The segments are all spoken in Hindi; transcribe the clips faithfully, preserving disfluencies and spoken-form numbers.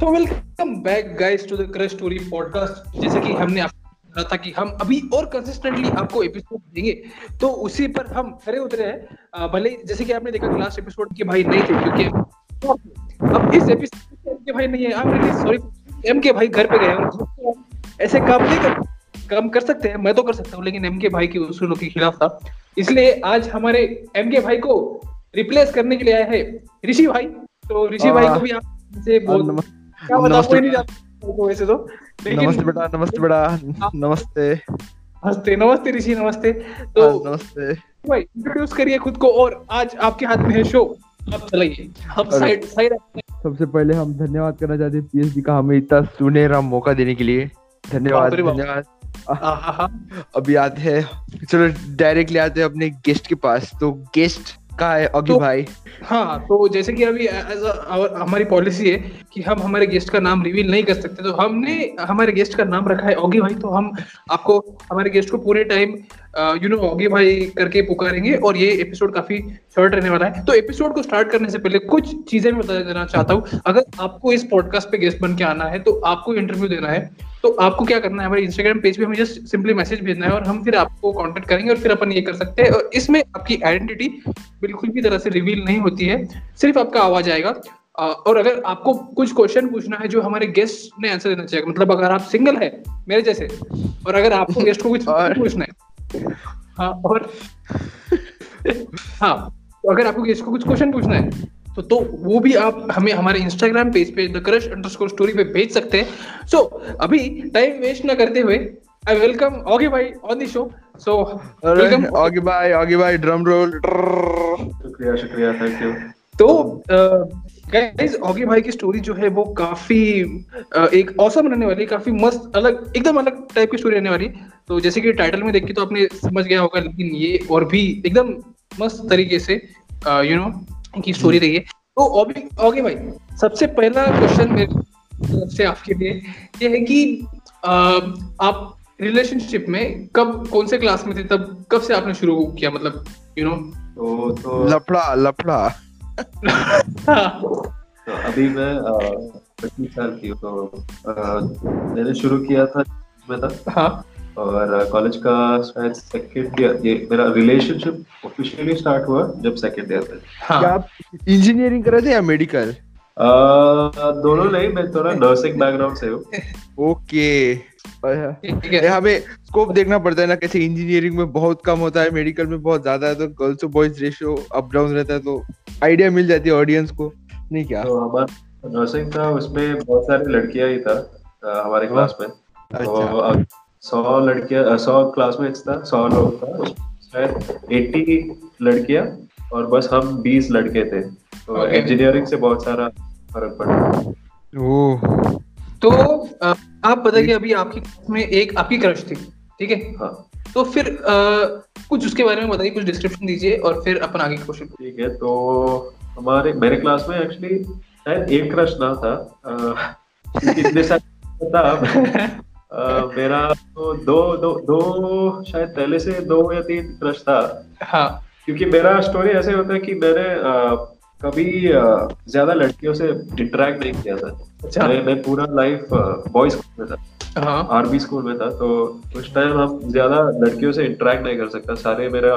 तो welcome back guys to the crush story podcast. जैसे कि हमने आपको कहा था कि हम अभी और कंसिस्टेंटली आपको एपिसोड देंगे, तो उसी पर हम खरे उतरे हैं। भले जैसे कि आपने देखा लास्ट एपिसोड के भाई नहीं थे, क्योंकि अब इस एपिसोड के एमके भाई नहीं है, आप रिलीज सॉरी एमके भाई घर पे गए हैं। ऐसे काम नहीं कर काम कर सकते हैं, मैं तो कर सकता हूँ, लेकिन एमके भाई के उसूलों के खिलाफ था। इसलिए आज हमारे एमके भाई को रिप्लेस करने के लिए आया है ऋषि भाई। तो ऋषि भाई को भी आपसे बहुत क्या नमस्ते, नहीं तो वैसे तो, लेकिन नमस्ते बेटा, नमस्ते बेटा, नमस्ते नमस्ते नमस्ते ऋषि, नमस्ते। तो नमस्ते भाई, इंट्रोड्यूस करिए खुद को, और आज आपके हाथ में है शो, आप चलाइए। हम साइड साइड सबसे पहले हम धन्यवाद करना चाहते हैं पीएसडी का, हमें इतना सुनहरा मौका देने के लिए धन्यवाद धन्यवाद अभी आते हैं, चलो डायरेक्टली आते हैं अपने गेस्ट के पास। तो गेस्ट का है ओगी भाई। हाँ, तो जैसे कि अभी हमारी पॉलिसी है कि हम हमारे गेस्ट का नाम रिवील नहीं कर सकते, तो हमने हमारे गेस्ट का नाम रखा है ओगी भाई। तो हम आपको हमारे गेस्ट को पूरे टाइम यू नो ओगी भाई करके पुकारेंगे, और ये एपिसोड काफी शॉर्ट रहने वाला है। तो एपिसोड को स्टार्ट करने से पहले कुछ चीजें मैं बता देना चाहता हूँ। अगर आपको इस पॉडकास्ट पे गेस्ट बन के आना है, तो आपको इंटरव्यू देना है, तो आपको क्या करना है, हमारे इंस्टाग्राम पेज पे हमें जस्ट सिंपली मैसेज भेजना है, और हम फिर आपको कॉन्टेक्ट करेंगे, और फिर अपन ये कर सकते हैं। और इसमें आपकी आइडेंटिटी बिल्कुल भी तरह से रिवील नहीं होती है, सिर्फ आपका आवाज आएगा। और अगर आपको कुछ क्वेश्चन पूछना है जो हमारे गेस्ट ने आंसर देना चाहिए, मतलब अगर आप सिंगल है मेरे जैसे, और अगर आपको गेस्ट को कुछ पूछना है, हाँ, और हाँ, तो अगर आपको गेस्ट को कुछ क्वेश्चन पूछना है तो, तो वो भी आप हमें हमारे इंस्टाग्राम पेज पे द क्रश अंडरस्कोर स्टोरी पे भेज सकते हैं। सो so, अभी टाइम वेस्ट ना करते हुए आई वेलकम ओगी भाई on the show. So welcome Oggy भाई, ओगी भाई ड्रम रोल। शुक्रिया शुक्रिया, थैंक यू। तो गाइस, ओगी भाई की स्टोरी जो है वो काफी uh, एक ऑसम रहने वाली, काफी मस्त, अलग, एकदम अलग टाइप की स्टोरी रहने वाली। तो जैसे कि टाइटल में देखिए तो आपने समझ गया होगा, लेकिन ये और भी एकदम मस्त तरीके से यू नो की स्टोरी रही है। तो ओगी भाई, सबसे पहला क्वेश्चन मेरे से आपके लिए ये है कि आ, आप रिलेशनशिप में कब, कौन से क्लास में थे तब, कब से आपने शुरू किया, मतलब यू नो? तो तो लफड़ा लफड़ा तो अभी मैं पच्चीस साल की हूँ, तो मैंने शुरू किया था मैं था हाँ, और कॉलेज का शायद सेकंड ईयर, ये मेरा रिलेशनशिप ऑफिशियली स्टार्ट हुआ जब सेकंड ईयर में। क्या आप इंजीनियरिंग कर रहे थे या मेडिकल? दोनों नहीं, मैं थोड़ा नर्सिंग बैकग्राउंड से हूँ। ओके, यहाँ पे स्कोप देखना पड़ता है ना, कैसे इंजीनियरिंग में बहुत कम होता है, मेडिकल में बहुत ज्यादा है, तो girls to boys ratio up down रहता है, तो आइडिया मिल जाती है ऑडियंस को, नहीं क्या? तो हमारा नर्सिंग था, उसमें बहुत सारी लड़कियां ही था हमारे क्लास में, सौ लड़कियां, सौ क्लासमेट्स था, सौ लोग था, शायद अस्सी लड़कियां और बस हम बीस लड़के थे, तो इंजीनियरिंग से बहुत सारा फर्क पड़ा। तो आप पता कि अभी आपकी में एक आपकी क्रश थी, ठीक है? हाँ। तो फिर आ, कुछ उसके बारे में बताइए, कुछ डिस्क्रिप्शन दीजिए, और फिर अपन आगे क्वेश्चन। ठीक है, तो हमारे मेरे क्लास में एक्चुअली शायद एक क्रश ना था, इतने सारे था Uh, मेरा तो दो दो दो शायद पहले से दो या तीन क्रश था। हाँ, क्योंकि मेरा स्टोरी ऐसे होता है कि मैंने uh, कभी uh, ज्यादा लड़कियों से इंटरेक्ट नहीं किया था। अच्छा। मैं, मैं पूरा लाइफ बॉयज uh, स्कूल में था। हाँ। आर्मी स्कूल में था, तो उस टाइम हम ज्यादा लड़कियों से इंटरेक्ट नहीं कर सकता, सारे मेरा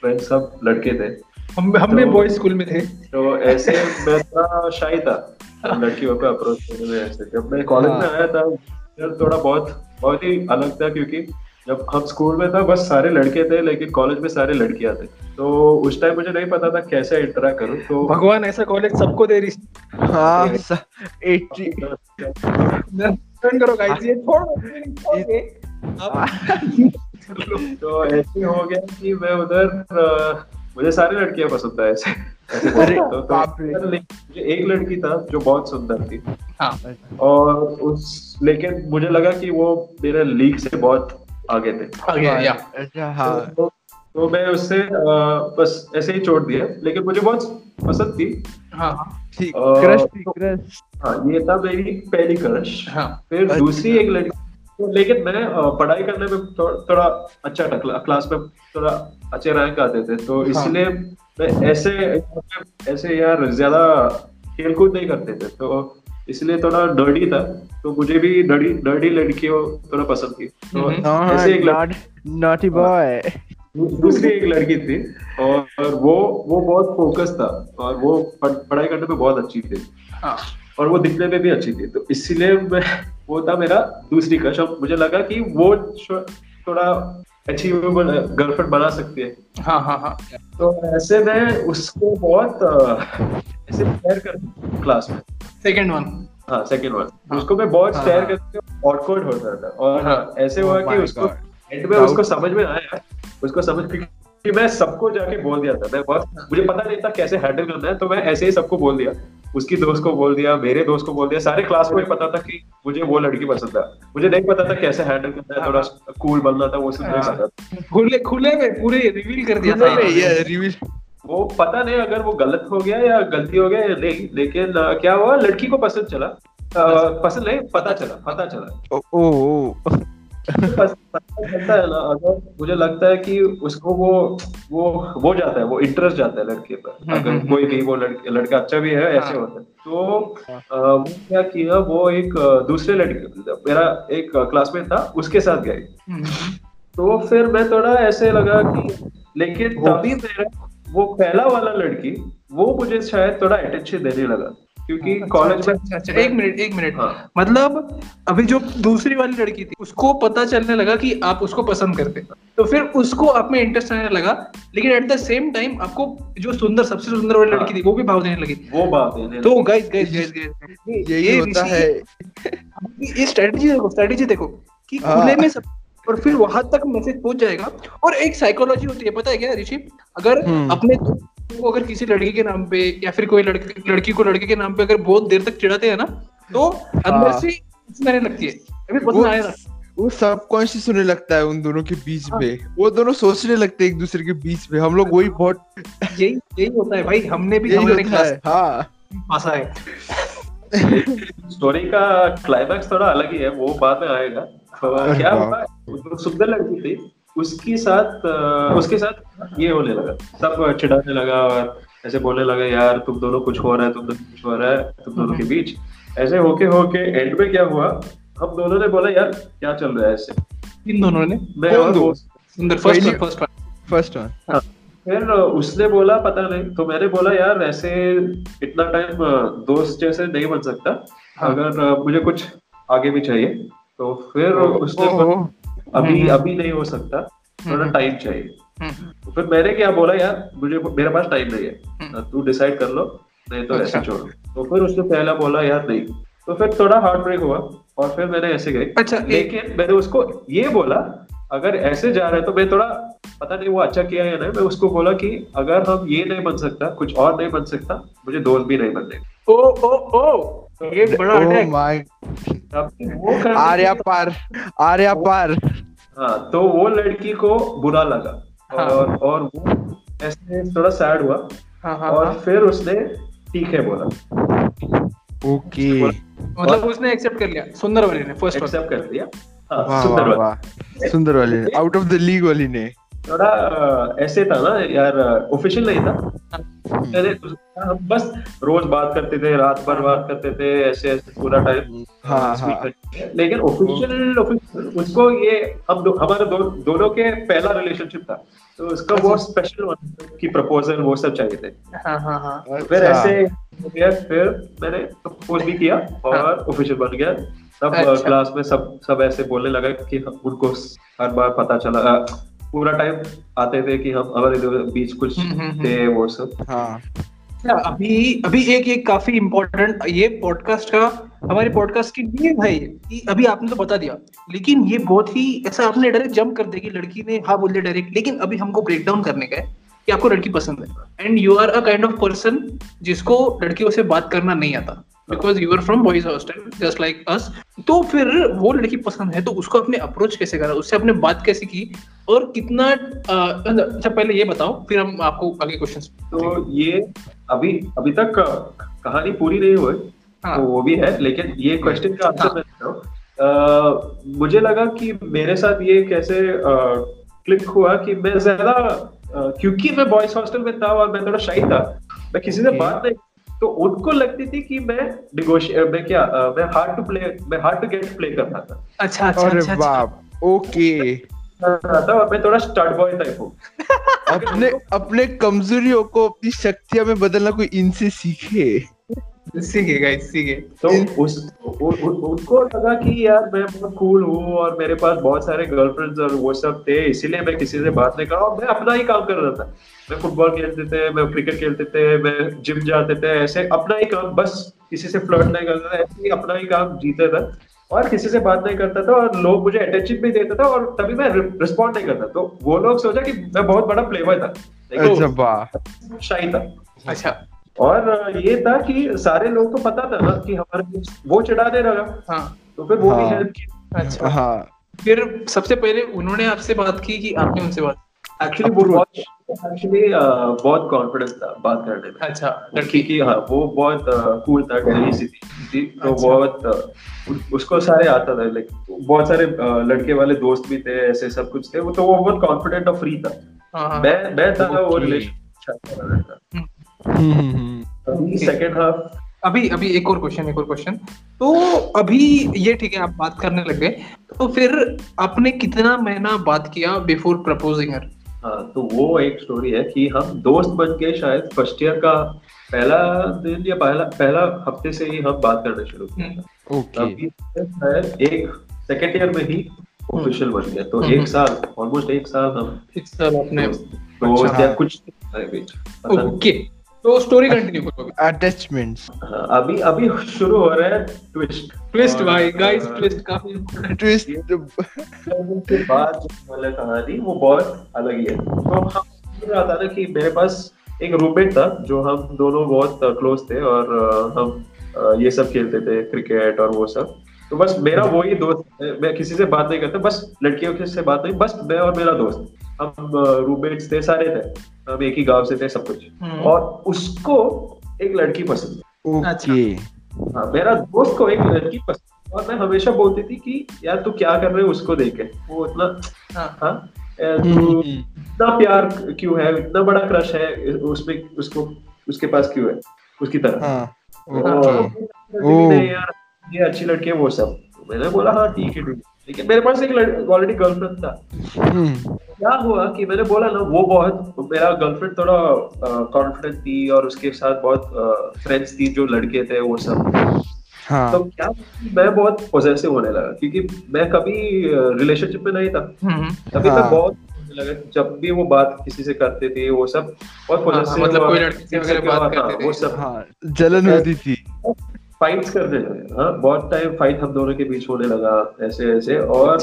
फ्रेंड सब लड़के थे, हम हम भी बॉयज स्कूल में थे, तो ऐसे मैं था शायद था लड़कियों पे अप्रोच करने में। ऐसे जब मैं कॉलेज में आया था थोड़ा बहुत बहुत ही अलग था, क्योंकि जब हम स्कूल में था बस सारे लड़के थे, लेकिन कॉलेज में सारे लड़कियां थे, तो उस टाइम मुझे नहीं पता था कैसे इंटरेक्ट करूं। तो भगवान ऐसा कॉलेज सबको दे रही। हाँ, टर्न करो गाइस, ये छोड़ो। तो ऐसे हो गया कि मैं उधर, मुझे सारी लड़कियां पसंद है ऐसे। तो, तो मुझे एक लड़की था जो बहुत सुंदर थी। हाँ। और उस, लेकिन मुझे लगा कि वो मेरे लीग से बहुत आगे थे। अच्छा। हाँ। तो, तो मैं उससे बस ऐसे ही छोड़ दिया, लेकिन मुझे बहुत पसंद थी। हाँ, ठीक, क्रश थी, क्रश। हाँ, ये था मेरी पहली क्रश। हाँ। फिर दूसरी एक लड़की, लेकिन मैं पढ़ाई करने में थोड़ा थोड़ा अच्छा था, क्लास में थोड़ा अच्छे रैंक आते थे, तो इसलिए मैं ऐसे ऐसे यार ज्यादा खेलकूद नहीं करते थे, तो इसलिए थोड़ा डर्टी था, तो मुझे भी डर्टी डर्टी लड़की थोड़ा पसंद थी। तो ऐसे एक नॉटी बॉय दूसरी एक लड़की थी और वो वो बहुत फोकस था और वो पढ़ाई करने पे बहुत अच्छी थी और वो दिखने पे भी अच्छी थी, तो इसीलिए वो था मेरा दूसरी क्रश। और मुझे लगा कि वो थोड़ा अचीवेबल गर्लफ्रेंड बना सकती है। हाँ हाँ हाँ। तो ऐसे में उसको बहुत ऐसे प्यार करती क्लास में सेकंड वन हाँ सेकंड वन उसको मैं बहुत प्यार करती ऑकवर्ड होता था और ऐसे हुआ कि उसको एंड में उसको समझ में आया उसको समझ कि मैं सबको जाके बोल दिया था, मैं बहुत मुझे पता नहीं था कैसे हैंडल करना है, तो मैं ऐसे ही सबको बोल दिया, उसकी दोस्त को बोल दिया, मेरे दोस्त को बोल दिया, सारे क्लास को ही पता था कि मुझे वो लड़की पसंद था। मुझे नहीं पता था कैसे हैंडल करना है, थोड़ा कूल बनना था, वो सब नहीं पता था। खुले खुले में पूरे रिवील कर दिया था। ये रिवील वो पता नहीं अगर वो गलत हो गया या गलती हो गया नहीं, लेकिन क्या हुआ लड़की को पसंद चला पसंद नहीं पता चला पता चला मुझे लगता है कि उसको वो वो वो जाता है वो इंटरेस्ट जाता है लड़के पर, अगर कोई भी वो लड़के लड़का अच्छा भी है ऐसे होता है। तो वो क्या किया, वो एक दूसरे लड़के मेरा एक क्लासमेट था उसके साथ गई, तो फिर मैं थोड़ा ऐसे लगा कि लेकिन तभी मेरा वो पहला वाला लड़की वो मुझे शायद थोड़ा अटेंशन देने लगा क्योंकि कॉलेज में। अच्छा अच्छा एक मिनट एक मिनट हाँ। मतलब अभी जो दूसरी वाली लड़की थी उसको पता चलने लगा कि आप उसको पसंद करते, तो फिर उसको आप में इंटरेस्ट आने लगा, लेकिन एट द सेम टाइम आपको जो सुंदर सबसे सुंदर वाली हाँ। लड़की थी वो भी भाव देने लगी वो भाव देने तो गाइस गाइस गाइस गाइस यही होता है। ये स्ट्रेटजी देखो स्ट्रेटजी देखो कि खुले में सब और फिर वहां तक मैसेज पहुंच जाएगा। और एक साइकोलॉजी होती है पता है क्या ऋषि, अगर अपने वो अगर किसी लड़की के नाम पे या फिर कोई लड़की लड़की को लड़के के नाम पे अगर बहुत देर तक चिढ़ाते हैं ना तो अंदर से सुनने लगती है, अभी पसंद आया ना वो सबकॉन्शियस होने लगता है उन दोनों के बीच में। हाँ। वो दोनों सोचने लगते हैं एक दूसरे के बीच में। हम लोग वही बहुत यही यही होता है भाई, हमने भी हमने क्लास हाँ है। स्टोरी का क्लाइमैक्स थोड़ा अलग ही है, वो बाद में आएगा। क्या हुआ, सुंदर लड़की थी उसके साथ उसके साथ ये होने लगा, सब चिढ़ाने लगा और ऐसे बोलने लगा यार तुम दोनों कुछ हो रहा है तुम दोनों कुछ हो रहा है तुम दोनों के बीच ऐसे होके होके एंड में क्या हुआ हम दोनों ने बोला यार क्या चल रहा है ऐसे इन दोनों ने मैं और फर्स्ट फर्स्ट फर्स्ट वन फिर उसने बोला पता नहीं, तो मैंने बोला यार ऐसे इतना टाइम दोस्त जैसे नहीं बन सकता, अगर मुझे कुछ आगे भी चाहिए। तो फिर उसने अभी अभी नहीं हो सकता, थोड़ा टाइम चाहिए। तो फिर मैंने क्या बोला यार मुझे मेरे पास टाइम नहीं है, तू डिसाइड कर लो नहीं तो ऐसे छोड़। तो फिर उसने पहला बोला यार नहीं, तो फिर थोड़ा हार्ट ब्रेक हुआ और फिर मैंने ऐसे गई। अच्छा, लेकिन मैंने उसको ये बोला अगर ऐसे जा रहा है तो मैं थोड़ा पता नहीं वो अच्छा किया या नहीं, मैं उसको बोला कि अगर हम ये नहीं बन सकता कुछ और नहीं बन सकता मुझे दोस्त भी नहीं बनने। ओ ओ ओ ये बड़ा अटैक वो कर आर्या पार आर्या पार हाँ। तो वो लड़की को बुरा लगा हाँ, और और वो ऐसे थोड़ा सैड हुआ हाँ, हाँ, और हाँ, फिर उसने ठीक है बोला ओके, मतलब उसने एक्सेप्ट कर लिया। सुंदर वाली ने फर्स्ट एक्सेप्ट कर लिया हाँ, सुंदर वाली सुंदर वाली ने आउट ऑफ द लीग वाली ने थोड़ा ऐसे था ना यार, ऑफिशियल नहीं था पहले, हम बस रोज बात करते थे रात भर बात करते थे ऐसे ऐसे पूरा टाइम हाँ, हाँ। लेकिन ऑफिशियल उसको ये हम दो, हमारे दो, दोनों के पहला रिलेशनशिप था तो उसका वो स्पेशल वन की प्रपोजल वो सब चाहिए थे हाँ, हाँ, हाँ। फिर ऐसे हो गया, फिर मैंने प्रपोज भी किया और ऑफिशियल बन गया। सब क्लास में सब सब ऐसे बोलने लगा कि उनको हर बार पता चला, पूरा टाइम आते थे कि हम हमारे बीच कुछ थे वो सब हाँ। अभी अभी एक एक काफी इम्पोर्टेंट ये पॉडकास्ट का हमारे पॉडकास्ट की नींव भाई कि अभी आपने तो बता दिया, लेकिन ये बहुत ही ऐसा आपने डायरेक्ट जंप कर दिया कि लड़की ने हाँ बोल दिया डायरेक्ट, लेकिन अभी हमको ब्रेक डाउन करने का है कि आपको लड़की पसंद है and you are a kind of person जिसको लड़कियों से बात करना नहीं आता because you are from boys hostel just like us. तो फिर वो लड़की पसंद है तो उसको आपने अप्रोच कैसे करा, उससे आपने बात कैसे की और कितना अच्छा पहले ये बताओ फिर हम आपको आगे क्वेश्चंस। तो ये अभी अभी तक कहानी पूरी नहीं हुई हाँ। तो वो भी है, लेकिन ये क्वेश्चन का आंसर बताओ। मुझे लगा कि मेरे साथ ये कैसे क्लिक हुआ कि मैं ज्यादा क्योंकि मैं बॉयज हॉस्टल में था और मैं थोड़ा शाई था, मैं किसी से बात नहीं तो उनको लगती थी कि मैं मैं क्या मैं हार्ड टू प्ले मैं हार्ड टू गेट प्ले करता था। अच्छा अच्छा अरे बाप ओके था। और मैं थोड़ा स्टड बॉय टाइप हूँ। अपने अपने कमजोरियों को अपनी शक्तियां में बदलना कोई इनसे सीखे सीखे गाइस सीखे। तो उस उ, उ, उनको लगा कि यार मैं बहुत कूल हूँ और मेरे पास बहुत सारे गर्लफ्रेंड्स और वो सब थे, इसीलिए मैं किसी से बात नहीं कर रहा हूँ। मैं अपना ही काम कर रहा था, मैं फुटबॉल खेलते थे, मैं क्रिकेट खेलते थे, मैं जिम जाते थे, ऐसे अपना ही काम, बस किसी से फ्लर्ट नहीं करता था, ऐसे ही अपना ही काम जीता था और किसी से बात नहीं करता था। और लोग मुझे अटेंशन भी देता था और तभी मैं रिस्पॉन्ड नहीं करता, तो वो लोग सोचा कि मैं बहुत बड़ा प्लेबॉय था, शाही था। अच्छा, और ये था कि सारे लोग को पता था ना कि हमारे वो चढ़ा दे रहा। हाँ, तो फिर वो हाँ, भी हेल्प की। अच्छा हाँ, फिर सबसे पहले उन्होंने आपसे बात की कि आपने उनसे बात एक्चुअली वो बहुत एक्चुअली बहुत कॉन्फिडेंस था बात करने में। अच्छा लड़की की हाँ, वो बहुत कूल था, डरी सी थी तो बहुत उसको सारे आता था, लाइक बहुत सारे लड़के वाले दोस्त भी थे, ऐसे सब कुछ थे, तो वो बहुत कॉन्फिडेंट और फ्री था। मैं मैं था वो रिलेशन। सेकेंड हाफ अभी अभी एक और क्वेश्चन एक और क्वेश्चन तो अभी ये ठीक है, आप बात करने लग गए, तो फिर आपने कितना महीना बात किया बिफोर प्रपोजिंग हर? हाँ, तो वो एक स्टोरी है कि हम दोस्त बन के शायद फर्स्ट ईयर का पहला दिन या पहला पहला हफ्ते से ही हम बात करना शुरू किया। अभी शायद एक सेकेंड ईयर में ही ऑफिशियल बन गया, तो एक साल ऑलमोस्ट एक साल हम एक साल अपने दोस्त या कुछ ओके। तो स्टोरी कंटिन्यू करो। अटैचमेंट्स अभी अभी शुरू हो रहा है। ट्विस्ट ट्विस्ट भाई गाइस ट्विस्ट काफी ट्विस्ट के बाद वाला कहानी वो बहुत अलग ही है। तो हम सुन रहा था कि मेरे पास एक रूममेट था जो हम दोनों बहुत क्लोज थे और हम ये सब खेलते थे क्रिकेट और वो सब, तो बस मेरा वो ही दोस्त, मैं किसी से बात नहीं करता, बस लड़कियों से बात नहीं, बस मैं और मेरा दोस्त, हम रूममेट्स थे, सारे थे, हम एक ही गांव से थे सब कुछ। और उसको एक लड़की पसंद है। अच्छा हाँ, मेरा दोस्त को एक लड़की पसंद, और मैं हमेशा बोलती थी कि यार तू क्या कर रहे हो उसको देख के, वो इतना हाँ तू इतना प्यार क्यों है, इतना बड़ा क्रश है उसमें, उसको उसके पास क्यों है उसकी तरह, यार ये अच्छी लड़की है वो सब। मैंने बोला हाँ ठीक है ठीक है, लेकिन मेरे पास एक ऑलरेडी गर्लफ्रेंड था। क्या हुआ कि मैंने बोला ना वो बहुत, मेरा गर्लफ्रेंड थोड़ा कॉन्फिडेंट थी और उसके साथ बहुत फ्रेंड्स थी जो लड़के थे वो सब। हाँ। तो क्या मैं बहुत पॉसेसिव होने लगा क्योंकि मैं कभी रिलेशनशिप में नहीं था, तभी मैं बहुत लगा जब भी वो बात किसी से करते थे वो सब बहुत पॉसेसिव, मतलब कोई लड़की से वगैरह बात करते थे वो सब, जलन होती थी, फाइट्स करने लगे। हाँ, बहुत टाइम फाइट हम दोनों के बीच होने लगा ऐसे ऐसे, और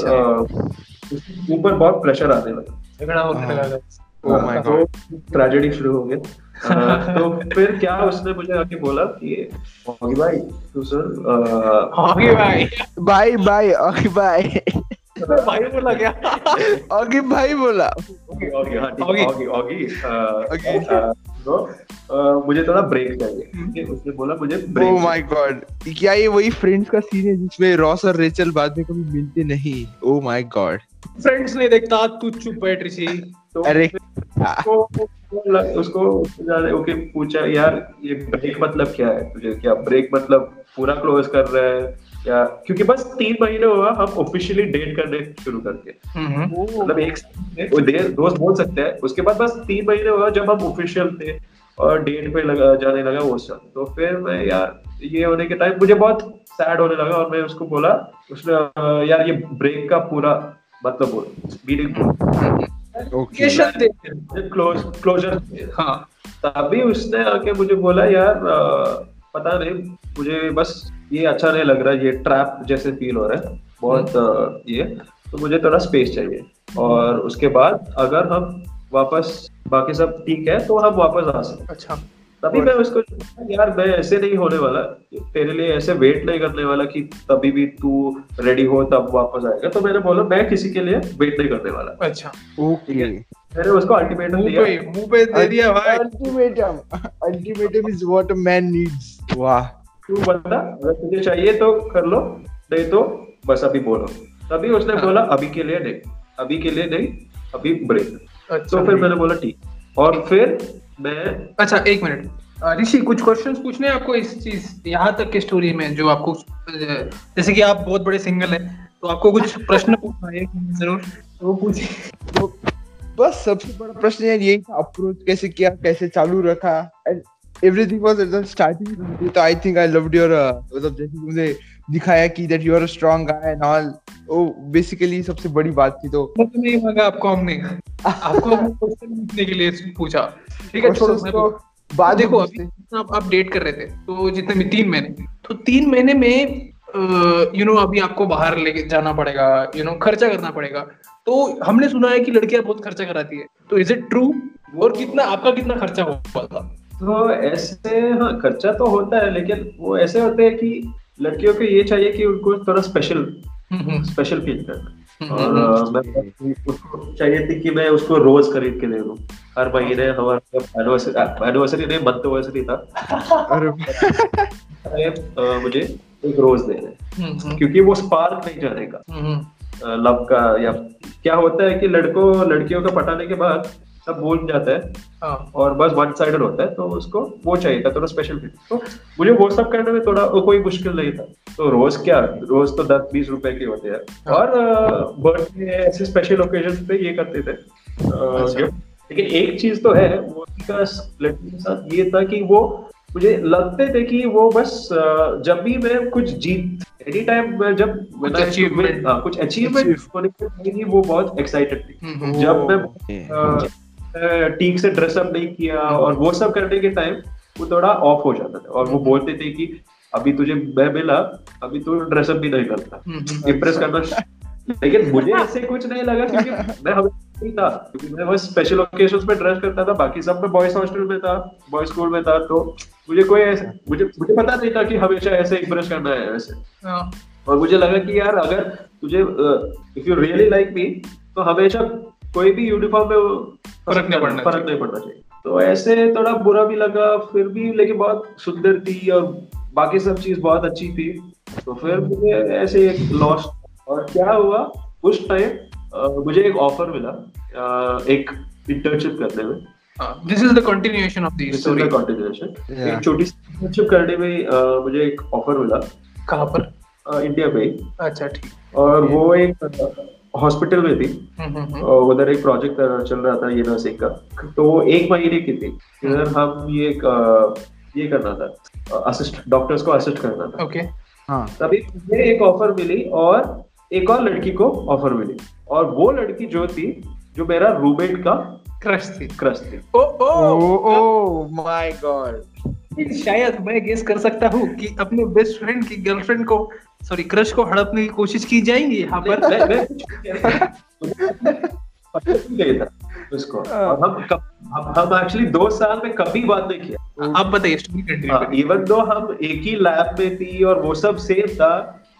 ऊपर बहुत प्रेशर आने लगा, झगड़ा होने लगा, ओह माय गॉड, ट्रेजेडी शुरू हो गई। तो फिर क्या उसने मुझे आके बोला कि ओगी भाई तू सर ओगी भाई बाय बाय ओगी भाई भाई बोला क्या ओगी भाई बोला ओगी ओगी हाँ ओगी ओगी तो मुझे थोड़ा ब्रेक चाहिए, उसने बोला मुझे ब्रेक। ओह माय गॉड, क्या ये वही फ्रेंड्स का सीन है जिसमें रॉस और रेचल बाद में कभी मिलते नहीं? ओह माय गॉड, फ्रेंड्स नहीं देखता, तू चुप बैठ ऋषि। तो अरे उसको उसको ओके पूछा यार ये ब्रेक मतलब क्या है तुझे, क्या ब्रेक मतलब पूरा क्लोज कर रहा है या, क्योंकि बस तीन महीने हुआ हम ऑफिशियली डेट करने शुरू करके, मतलब एक वो दोस्त बोल सकते हैं, उसके बाद बस तीन महीने हुआ जब हम ऑफिशियल थे और डेट पे लगा जाने लगा वो सब। तो फिर मैं यार ये होने के टाइम मुझे बहुत सैड होने लगा और मैं उसको बोला, उसने यार ये ब्रेक का पूरा मतलब बोला, मीनिंग ओके क्लोज क्लोजर। हाँ, तभी उसने आके मुझे बोला यार पता नहीं मुझे बस ये अच्छा नहीं लग रहा, ये ट्रैप जैसे फील हो रहा है बहुत ये, तो मुझे थोड़ा स्पेस चाहिए और उसके बाद अगर हम वापस बाकी सब ठीक है तो हम वापस आ सकते। अच्छा, तभी मैं उसको यार मैं ऐसे नहीं होने वाला, तेरे लिए ऐसे वेट नहीं करने वाला कि तभी भी तू रेडी हो तब वापस आएगा। तो मैंने बोला मैं किसी के लिए वेट नहीं करने वाला। अच्छा ओके, मैंने उसको अल्टीमेटम दिया, मुंह पे दे दिया भाई, ultimatum ultimatum is what a man needs. वाह, तू बता अगर तुझे चाहिए तो कर लो, नहीं तो बस अभी बोलो। तभी उसने बोला अभी के लिए नहीं, अभी के लिए नहीं, अभी ब्रेक। तो फिर मैंने बोला ठीक, और फिर मैं अच्छा एक मिनट ऋषि, कुछ क्वेश्चंस पूछने हैं आपको इस चीज यहाँ तक की स्टोरी में, जो आपको, जैसे कि आप बहुत बड़े सिंगल हैं तो आपको कुछ प्रश्न पूछना है जरूर, वो पूछिए। बस सबसे बड़ा प्रश्न यार यही था, अप्रोच कैसे किया, कैसे चालू रखा, and everything was at the starting. तो I think I loved your, मतलब जैसे तुमने दिखाया कि that you are a strong guy and all, वो बेसिकली सबसे बड़ी बात थी। तो नहीं मांगा आपको हमने, आपको क्वेश्चन पूछने के लिए पूछा, ठीक है। तो बात देखो, अभी आप, आप डेट कर रहे थे तो जितने तीन महीने तो तीन महीने में यू नो अभी आपको बाहर लेके जाना पड़ेगा, यू नो खर्चा करना पड़ेगा। तो हमने सुना है कि लड़कियां बहुत खर्चा कराती है, तो इज इट ट्रू, और कितना आपका कितना खर्चा हुआ था? तो ऐसे हाँ, खर्चा तो होता है, लेकिन वो ऐसे होते हैं कि लड़कियों को ये चाहिए कि उनको थोड़ा स्पेशल स्पेशल फील करना, और मैं उसको चाहिए थी कि मैं उसको रोज खरीद के दे दूं हर महीने। हमारा एनिवर्सरी नहीं, मंथवर्सरी था, मुझे एक रोज देना है, क्योंकि वो स्पार्क नहीं जानेगा लव का। या क्या होता है कि लड़कों लड़कियों का पटाने के बाद सब भूल जाता है, हाँ। और बस वन साइडेड होता है, तो उसको वो चाहिए था थोड़ा स्पेशल फील। तो मुझे वो सब करने में थोड़ा कोई मुश्किल नहीं था। तो रोज क्या, रोज तो दस बीस रुपए के होते हैं, हाँ। और बर्थडे ऐसे स्पेशल ओकेजन पे ये करते थे, अच्छा। लेकिन एक चीज तो है वो लड़की के साथ ये था कि वो मुझे लगते थे कि वो बस जब भी मैं कुछ जीत एनी टाइम जब कुछ अचीवमेंट कुछ अचीवमेंट होने के लिए वो बहुत एक्साइटेड थी। जब मैं ठीक से ड्रेसअप नहीं किया और वो सब करने के टाइम वो थोड़ा ऑफ हो जाता था, और वो बोलते थे कि अभी तुझे मैं मिला, अभी तू ड्रेसअप भी नहीं करता, इम्प्रेस करना। लेकिन मुझे ऐसे कुछ नहीं लगा, क्योंकि मैं हमेशा था, क्योंकि मैं बस स्पेशल ओकेशंस पे ड्रेस करता था, बाकी सब मैं बॉयज हॉस्टल में था, बॉयज स्कूल में था। तो मुझे कोई ऐसे मुझे मुझे पता नहीं था कि हमेशा ऐसे इम्प्रेस करना है वैसे, और मुझे लगा कि यार अगर तुझे if you really like me तो हमेशा कोई भी यूनिफॉर्म में फर्क नहीं पड़ना फर्क नहीं पड़ना चाहिए। तो ऐसे थोड़ा बुरा भी लगा, फिर भी लेकिन बहुत सुंदर थी और बाकी सब चीज बहुत अच्छी थी। तो फिर मुझे ऐसे एक लॉस, और क्या हुआ उस टाइम मुझे एक ऑफर मिला आ, एक इंटर्नशिप करने में। This is the continuation of the story, this is the continuation. एक छोटी सी इंटर्नशिप करने में आ, मुझे एक ऑफर मिला। कहाँ पर? आ, इंडिया में। अच्छा, ठीक। और yeah. वो एक हॉस्पिटल में थी, उधर एक प्रोजेक्ट चल रहा था ये नर्सिंग का। तो वो एक महीने की थी, इधर हम ये ये करना था, असिस्ट डॉक्टर्स को असिस्ट करना था। ओके, हाँ। तभी मुझे एक ऑफर मिली और एक और लड़की को ऑफर मिली, और वो लड़की जो थी जो मेरा रूममेट का क्रश थी क्रश थी ओ ओ ओ माय गॉड। शायद मैं गेस कर सकता हूँ कि अपने बेस्ट फ्रेंड की गर्लफ्रेंड को, सॉरी, क्रश को हड़पने की कोशिश की जाएंगी यहाँ पर। उसको और हम कब, हम एक्चुअली दो साल में कभी बात नहीं किया। आप बताइए, इवन दो हम एक ही लैब में थी और वो सब सेफ था,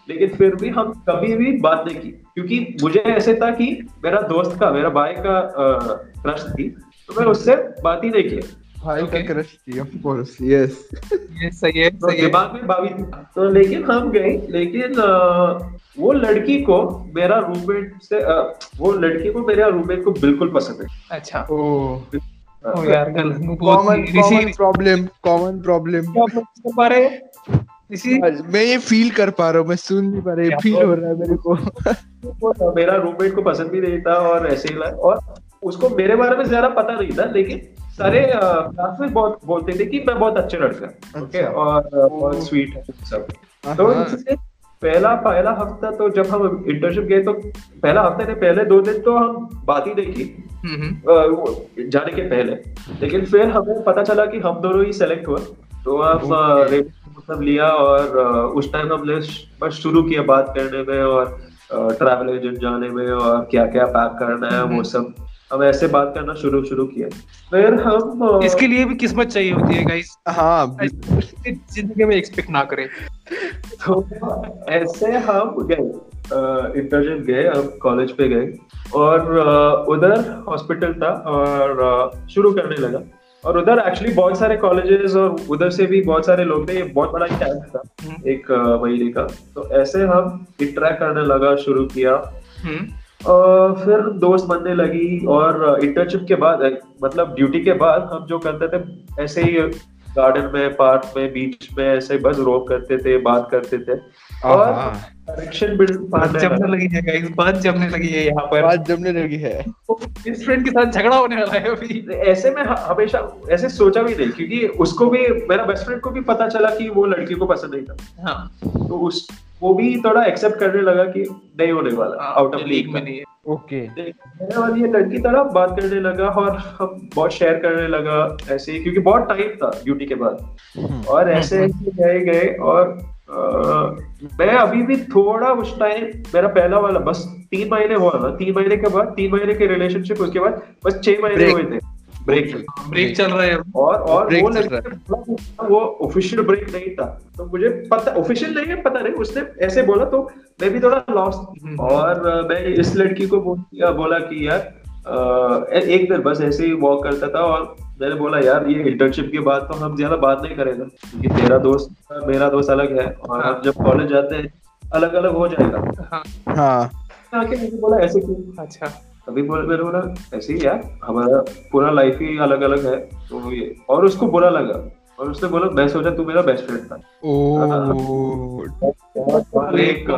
लेकिन फिर भी हम कभी भी बात नहीं की, क्योंकि मुझे ऐसे था कि मेरा दोस्त का, मेरा भाई का क्रश थी, तो मैं उससे बात ही नहीं किया। भाई का क्रश थी, ऑफ कोर्स, यस, ये सही है, सही है। दिमाग में भाभी था। तो लेकिन हम गए, लेकिन वो लड़की को मेरा रूममेट से वो लड़की को मेरा रूममेट को बिल्कुल पसंद है। अच्छा, ओह ओ यार, कॉमन प्रॉब्लम कॉमन प्रॉब्लम क्या बारे इसी मैं ये फील कर पा रहा हूँ, मैं सुन भी पा रहा हूँ, फील हो रहा है मेरे को। मेरा रूममेट को पसंद भी नहीं था, और ऐसे ही, और उसको मेरे बारे में ज्यादा पता नहीं था, लेकिन सारे क्लास में बहुत बोलते थे कि मैं बहुत अच्छे लड़का, अच्छा। ओके, और बहुत स्वीट है सब। तो इससे पहला पहला हफ्ता, तो जब हम इंटर्नशिप गए तो पहला हफ्ते ने पहले दो दिन तो हम बात ही नहीं की जाने के पहले, लेकिन फिर हमें पता चला कि हम दोनों ही सेलेक्ट हुआ। तो हम सब लिया, और उस टाइम हमने बस शुरू किया बात करने में, और ट्रैवल एजेंट जाने में, और क्या क्या पैक करना है वो सब हम ऐसे बात करना शुरू शुरू किया। फिर हम इसके लिए भी किस्मत चाहिए होती है गाइस, हाँ, जिंदगी में एक्सपेक्ट ना करें। तो ऐसे हम गए, इंटर्नशिप गए, हम कॉलेज पे गए, और उधर हॉस्पिटल था, और शुरू करने लगा। और उधर एक्चुअली बहुत सारे कॉलेजेस और उधर से भी बहुत सारे लोग थे, ये बहुत बड़ा कैंप था एक महीने का। तो ऐसे हम इंटरेक्ट करने लगा, शुरू किया, और फिर दोस्त बनने लगी। और इंटर्नशिप के बाद, मतलब ड्यूटी के बाद, हम जो करते थे ऐसे ही गार्डन में, पार्क में, बीच में ऐसे बस रोक करते थे, बात करते थे और कनेक्शन बिल्ड। बात जमने लगी है गाइस, बात जमने लगी है यहाँ पर, बात जमने लगी है। बेस्ट फ्रेंड के साथ झगड़ा होने वाला है अभी। ऐसे में हमेशा ऐसे सोचा भी नहीं, क्योंकि उसको भी, मेरा बेस्ट फ्रेंड को भी पता चला कि वो लड़की को पसंद नहीं था। हाँ, तो उस वो भी थोड़ा एक्सेप्ट करने लगा कि नहीं होने वाला, आउट ऑफ लीग में नहीं है। ओके, मेरे वाली ये लड़की तरह बात करने लगा और हम बहुत शेयर करने लगा ऐसे ही, क्योंकि बहुत टाइम था ड्यूटी के बाद और ऐसे ऐसे गए गए और आ, मैं अभी भी थोड़ा उस टाइम, मेरा पहला वाला बस तीन महीने हुआ था, तीन महीने के बाद, तीन महीने के रिलेशनशिप, उसके बाद बस छह महीने हुए थे। ब्रेक ब्रेक चल रहा है और और वो लड़का, वो ऑफिशियल ब्रेक नहीं था तो मुझे पता, ऑफिशियल नहीं है पता नहीं, उसने ऐसे बोला तो मैं भी थोड़ा लॉस और मैं इस लड़की को बोला कि यार, एक दिन बस ऐसे ही वॉक करता था और मैंने बोला यार ये इंटर्नशिप के बाद तो हम ज्यादा बात नहीं करेंगे क्योंकि तेरा दोस्त मेरा दोस्त अलग है और हम जब कॉलेज जाते हैं अलग अलग हो जाएगा। हाँ, बोला ऐसे क्यों? अच्छा, अभी बोल मैंने बोला ऐसे ही यार, हमारा पूरा लाइफ ही अलग अलग है तो ये, और उसको बुरा लगा और उसने बोला मैं सोचा तू मेरा बेस्ट फ्रेंड था। ओह, एक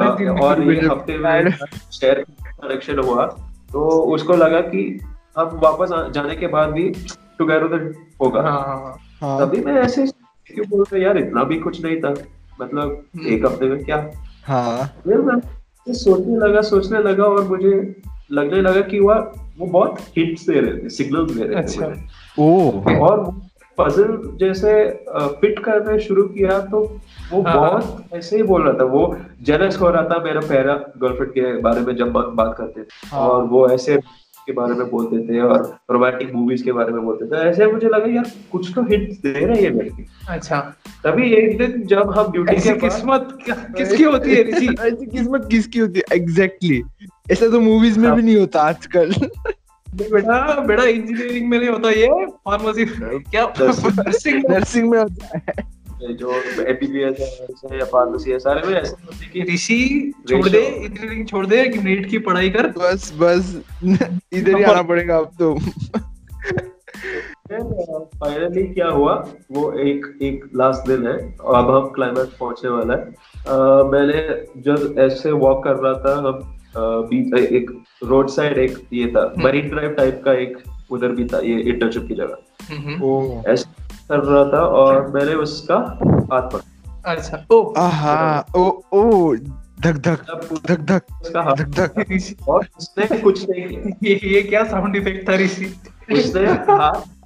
और ये हफ्ते में शेयर कनेक्शन हुआ तो उसको लगा कि अब वापस जाने के बाद भी टुगेदर होगा। तभी मैं ऐसे क्यों बोल रहा यार, इतना भी कुछ नहीं था, मतलब एक हफ्ते में क्या। हाँ, मैं सोचने लगा सोचने लगा और मुझे लगने लगा कि वह वो बहुत हिंट्स दे रहे थे, सिग्नल्स दे रहे थे। अच्छा। ओह, और पजल जैसे फिट करने शुरू किया तो वो बहुत ऐसे ही बोल रहा था, वो जेलस हो रहा था मेरा पहला गर्लफ्रेंड के बारे में जब बात करते थे और वो ऐसे के बारे में बोलते थे और रोमांटिक मूवीज के बारे में बोलते थे। ऐसे मुझे लगा यार कुछ तो हिंट्स दे रही है लड़की। अच्छा, तभी एक दिन जब हम ड्यूटी के बाद, किस्मत किसकी होती है ऋषि, ऐसी किस्मत किसकी होती है? एग्जैक्टली, ऐसा तो मूवीज में भी नहीं होता आजकल। बेटा बेटा इंजीनियरिंग में नहीं होता ये, फार्मेसी क्या नर्सिंग नर्सिंग में होता है, जो एमबीबीएस है या फार्मेसी है, सारे में ऐसे होते हैं कि ऋषि छोड़ दे, इंजीनियरिंग छोड़ दे, कि नीट की पढ़ाई कर, बस बस इधर ही आना पड़ेगा अब तो। फाइनली क्या हुआ, वो एक एक लास्ट दिन है, अब हम क्लाइमेक्स पहुंचने वाला है। आ, मैंने जब ऐसे वॉक कर रहा था, हम एक रोड साइड एक ये था मरीन ड्राइव टाइप का, एक उधर भी था ये इंटर्नशिप की जगह, वो ऐसे कर रहा था और मैंने उसका हाथ पकड़ा। अच्छा, ओ आहा, ओ ओ धक धक धक धक उसका हाथ धक, और उसने कुछ नहीं, ये ये क्या साउंड इफेक्ट था ऋषि, उसने हाथ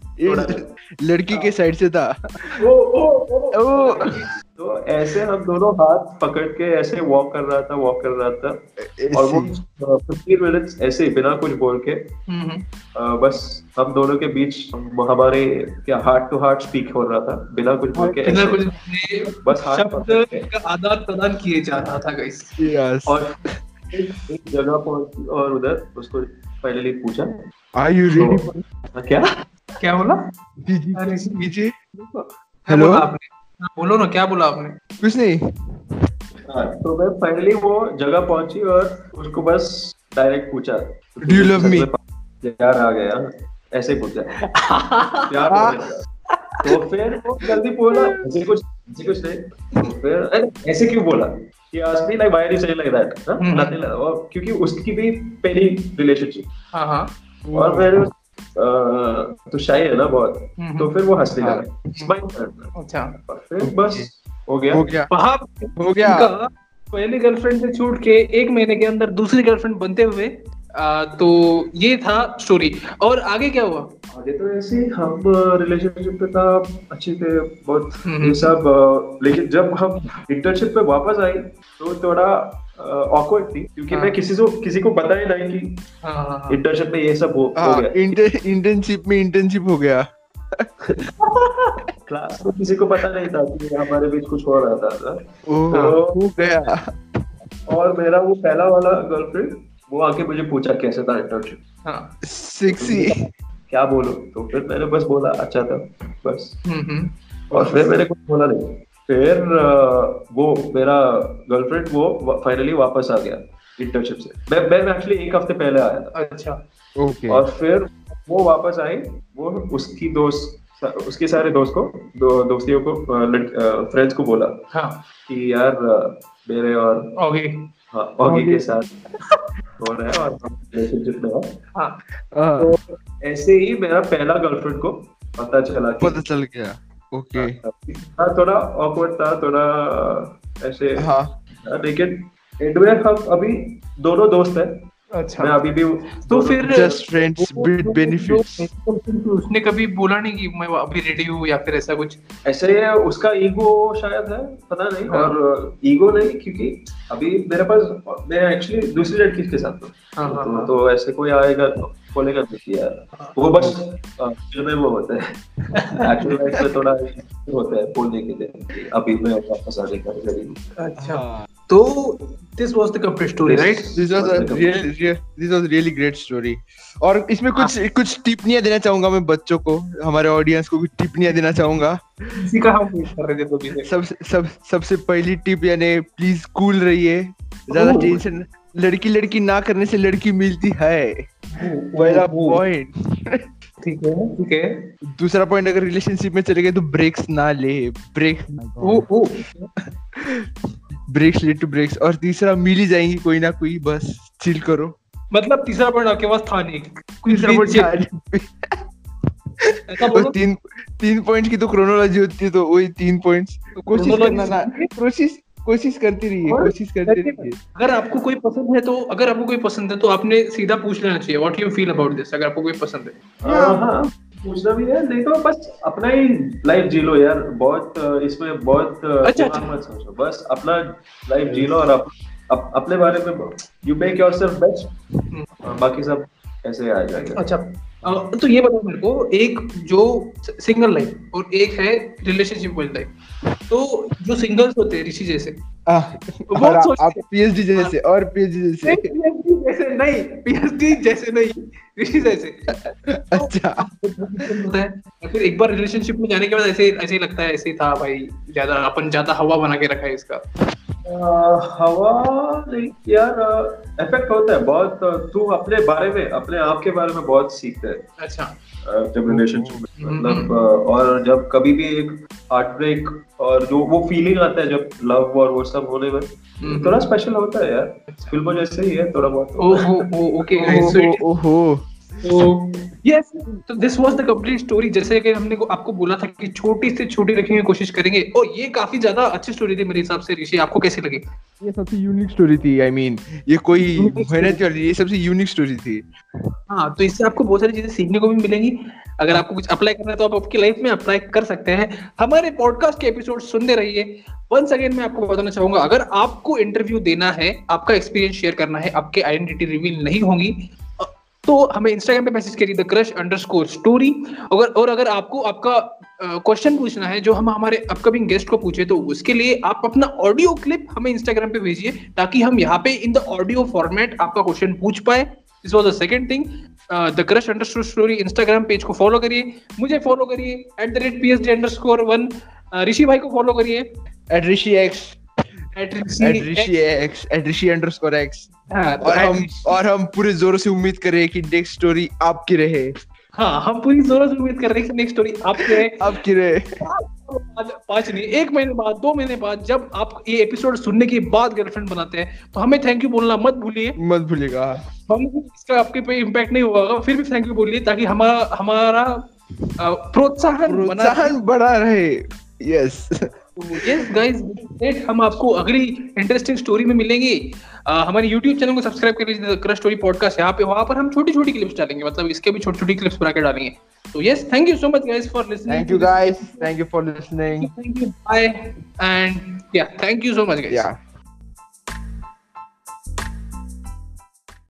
लड़की के साइड से था। ओ ओ ओ, तो ऐसे हम दोनों हाथ पकड़ के ऐसे वॉक कर रहा था वॉक कर रहा था और वो फिफ्टीन मिनट्स ऐसे बिना कुछ बोल के, बस हम दोनों के बीच हमारे क्या हार्ट टू हार्ट स्पीक हो रहा था, बिना कुछ बोल के, बिना कुछ, बस हाथ आदान प्रदान किए जा रहा था गाइस। यस, और एक जगह पहुंची और उधर उसको फाइनली पूछा आर यू रेडी, क्या क्या बोला, हेलो बोलो ना, क्या बोला आपने? कुछ नहीं। आ, तो मैं फाइनली वो जगह पहुंची और उसको बस डायरेक्ट पूछा डू यू लव मी, प्यार आ गया, ऐसे पूछा प्यार आ गया। तो फिर वो जल्दी बोला जी कुछ जी कुछ नहीं, फिर ऐसे क्यों बोला कि आज भी like wire is like that nothing, और क्योंकि उसकी भी पहली रिलेशनशिप। हां हां, और फिर तो शायद है ना बहुत, तो फिर वो हंसने लगा। अच्छा, फिर बस हो गया हो गया हो गया पहली गर्लफ्रेंड से छूट के एक महीने के अंदर दूसरी गर्लफ्रेंड बनते हुए। तो ये था स्टोरी, और आगे क्या हुआ? आगे तो ऐसे हम रिलेशनशिप पे था, अच्छे थे बहुत ये सब, लेकिन जब हम इंटर्नशिप पे वापस आए तो थोड़ा ऑकवर्ड थी, क्योंकि मैं किसी को किसी को बता ही नहीं कि इंटर्नशिप में ये सब हो गया, इंटर्नशिप में इंटर्नशिप हो गया। क्लास में किसी को पता नहीं था कि हमारे बीच कुछ हो रहा था, हो गया। और मेरा वो पहला वाला गर्लफ्रेंड, वो आके मुझे पूछा कैसे था इंटर्नशिप। हाँ, सिक्सी क्या बोलूं, तो फिर मैंने बस बोला अच्छा था बस, और फिर मैंने कुछ बोला नहीं। फिर वो मेरा गर्लफ्रेंड वो फाइनली वापस आ गया इंटर्नशिप से, मैं मैं एक्चुअली एक हफ्ते पहले आया था। अच्छा, ओके। और फिर वो वापस आई, वो उसकी दोस्त उसके सारे दोस्त को दो, दोस्तियों को फ्रेंड्स को बोला हाँ. कि यार मेरे और ओगी हाँ, ओगी के साथ हो रहा है और रिलेशनशिप में हाँ. तो ऐसे ही मेरा पहला गर्लफ्रेंड को पता चला पता चल गया ओके हाँ थोड़ा ऑकवर्ड था थोड़ा ऐसे हाँ. लेकिन एंड में हम अभी दोनों दोस्त हैं अच्छा मैं अभी भी तो फिर जस्ट फ्रेंड्स विद बेनिफिट्स उसने कभी बोला नहीं कि मैं अभी रेडी हूँ या फिर ऐसा कुछ ऐसे है, उसका ईगो शायद है पता नहीं हाँ. और ईगो नहीं क्योंकि अभी मेरे पास मैं एक्चुअली दूसरी लड़की के साथ हाँ, तो, हाँ. तो ऐसे कोई आएगा तो बोलेगा देखिए यार वो बस फिर में वो होता है एक्चुअली इसमें थोड़ा होता है बोलने के लिए अभी मैं वापस आने का रेडी अच्छा So this was the complete story, right? This was a real, real, this was a really great story. और इसमें कुछ कुछ टिप्पणियाँ देना चाहूँगा मैं बच्चों को, हमारे ऑडियंस को कुछ टिप्पणियाँ देना चाहूँगा. इसी का हम वेट कर रहे थे तो भी. सब सब सबसे पहली टिप यानी प्लीज कूल रहिए, ज़्यादा टेंशन लड़की लड़की ना करने से लड़की मिलती है. पहला पॉइंट. ठीक है ठीक है. दूसरा पॉइंट अगर रिलेशनशिप में चले गए तो ब्रेक्स ना ले, break. Oh breaks late two breaks और तीसरा मिल ही जाएंगी कोई ना कोई बस चिल करो मतलब तीसरा पॉइंट आपके पास था नहीं तीन, तीन, तीन पॉइंट्स की तो क्रोनोलॉजी होती है तो वही तीन पॉइंट्स कोशिश करना ना कोशिश कोशिश करती रहिए कोशिश करती रहिए अगर आपको कोई पसंद है तो अगर आपको कोई पसंद है तो आपने सीधा पूछ लेना चाहिए what you feel about this अगर आपको कोई पसंद है पूछना भी है नहीं तो बस अपना ही लाइफ जी लो यार बहुत इसमें बहुत अच्छा, अच्छा। सोचो बस अपना लाइफ जी लो और अप, अप, अपने बारे में यू मेक योरसेल्फ बेस्ट बाकी सब ऐसे आ जाएगा अच्छा आ, तो ये बताओ मेरे को एक जो सिंगल लाइफ और एक है रिलेशनशिप वाली लाइफ तो जो सिंगल्स होते हैं ऋषि जैसे आ, बहुत आप पीएचडी जैसे और पीएचडी जैसे जैसे नहीं पीएचडी जैसे नहीं ऋषि जैसे अच्छा फिर एक बार रिलेशनशिप में जाने के बाद ऐसे ऐसे ही लगता है ऐसे ही था भाई ज्यादा अपन ज्यादा हवा बना के रखा है इसका हवा यार इफेक्ट होता है बहुत तू अपने बारे में अपने आप के बारे में बहुत सीखता है अच्छा जब रिलेशनशिप मतलब और जब कभी भी एक हार्ट ब्रेक और जो वो फीलिंग आता है जब लव और वो सब होने में थोड़ा स्पेशल होता है यार फिल्मों जैसे ही है थोड़ा बहुत ओहो ओके ओहो तो यस तो this was the complete story जैसे कि हमने आपको बोला था कि छोटी से छोटी रखने की कोशिश करेंगे और ये काफी ज्यादा अच्छी स्टोरी थी मेरे हिसाब से ऋषि आपको कैसे लगी ये सबसे यूनिक स्टोरी थी आई I मीन mean, ये कोई मेहनत कर रही है सबसे यूनिक स्टोरी थी हाँ तो इससे आपको बहुत सारी चीजें सीखने को भी मिलेंगी अगर आपको कुछ अप्लाई करना है तो आप आपकी लाइफ में अप्लाई कर सकते हैं हमारे पॉडकास्ट के एपिसोड सुनते रहिए वंस अगेन मैं आपको बताना चाहूंगा अगर आपको इंटरव्यू देना है आपका एक्सपीरियंस शेयर करना है आपकी आइडेंटिटी रिवील नहीं होगी तो हमें इंस्टाग्राम पे मैसेज करिए द क्रश अंडरस्कोर स्टोरी अगर और अगर आपको आपका क्वेश्चन पूछना है जो हम हमारे अपकमिंग गेस्ट को पूछे तो उसके लिए आप अपना ऑडियो क्लिप हमें इंस्टाग्राम पे भेजिए ताकि हम यहाँ पे इन द ऑडियो फॉर्मेट आपका क्वेश्चन पूछ पाए this was the second thing the crush underscore story Instagram page को फॉलो करिए मुझे फॉलो करिए at the rate P S D underscore one Rishi भाई को फॉलो करिए at Rishi X at Rishi X at Rishi underscore X हाँ, और हम और हम पूरे जोरों से उम्मीद कर रहे हैं कि नेक्स्ट स्टोरी आपकी रहे हाँ हम पूरी जोरों से उम्मीद कर रहे हैं कि नेक्स्ट स्टोरी आपकी रहे आपकी रहे पाँच नहीं एक महीने बाद दो महीने बाद जब आप ये एपिसोड सुनने के बाद गर्लफ्रेंड बनाते हैं तो हमें थैंक यू बोलना मत भूलिए मत भूलिएगा हम इसका आपके पे इम्पैक्ट नहीं होगा फिर भी थैंक यू बोलिए ताकि हमारा हमारा प्रोत्साहन प्रोत्साहन बढ़ा रहे यस यस गाइस हम आपको अगली इंटरेस्टिंग स्टोरी में मिलेंगे हमारे यूट्यूब चैनल को सब्सक्राइब कर लीजिए क्रश स्टोरी पॉडकास्ट यहाँ पे वहाँ पर हम छोटी छोटी क्लिप्स डालेंगे मतलब इसके भी छोटी छोटी क्लिप्स बना के डालेंगे तो yes thank you so much guys for listening thank you guys thank you for listening thank you bye and yeah thank you so much guys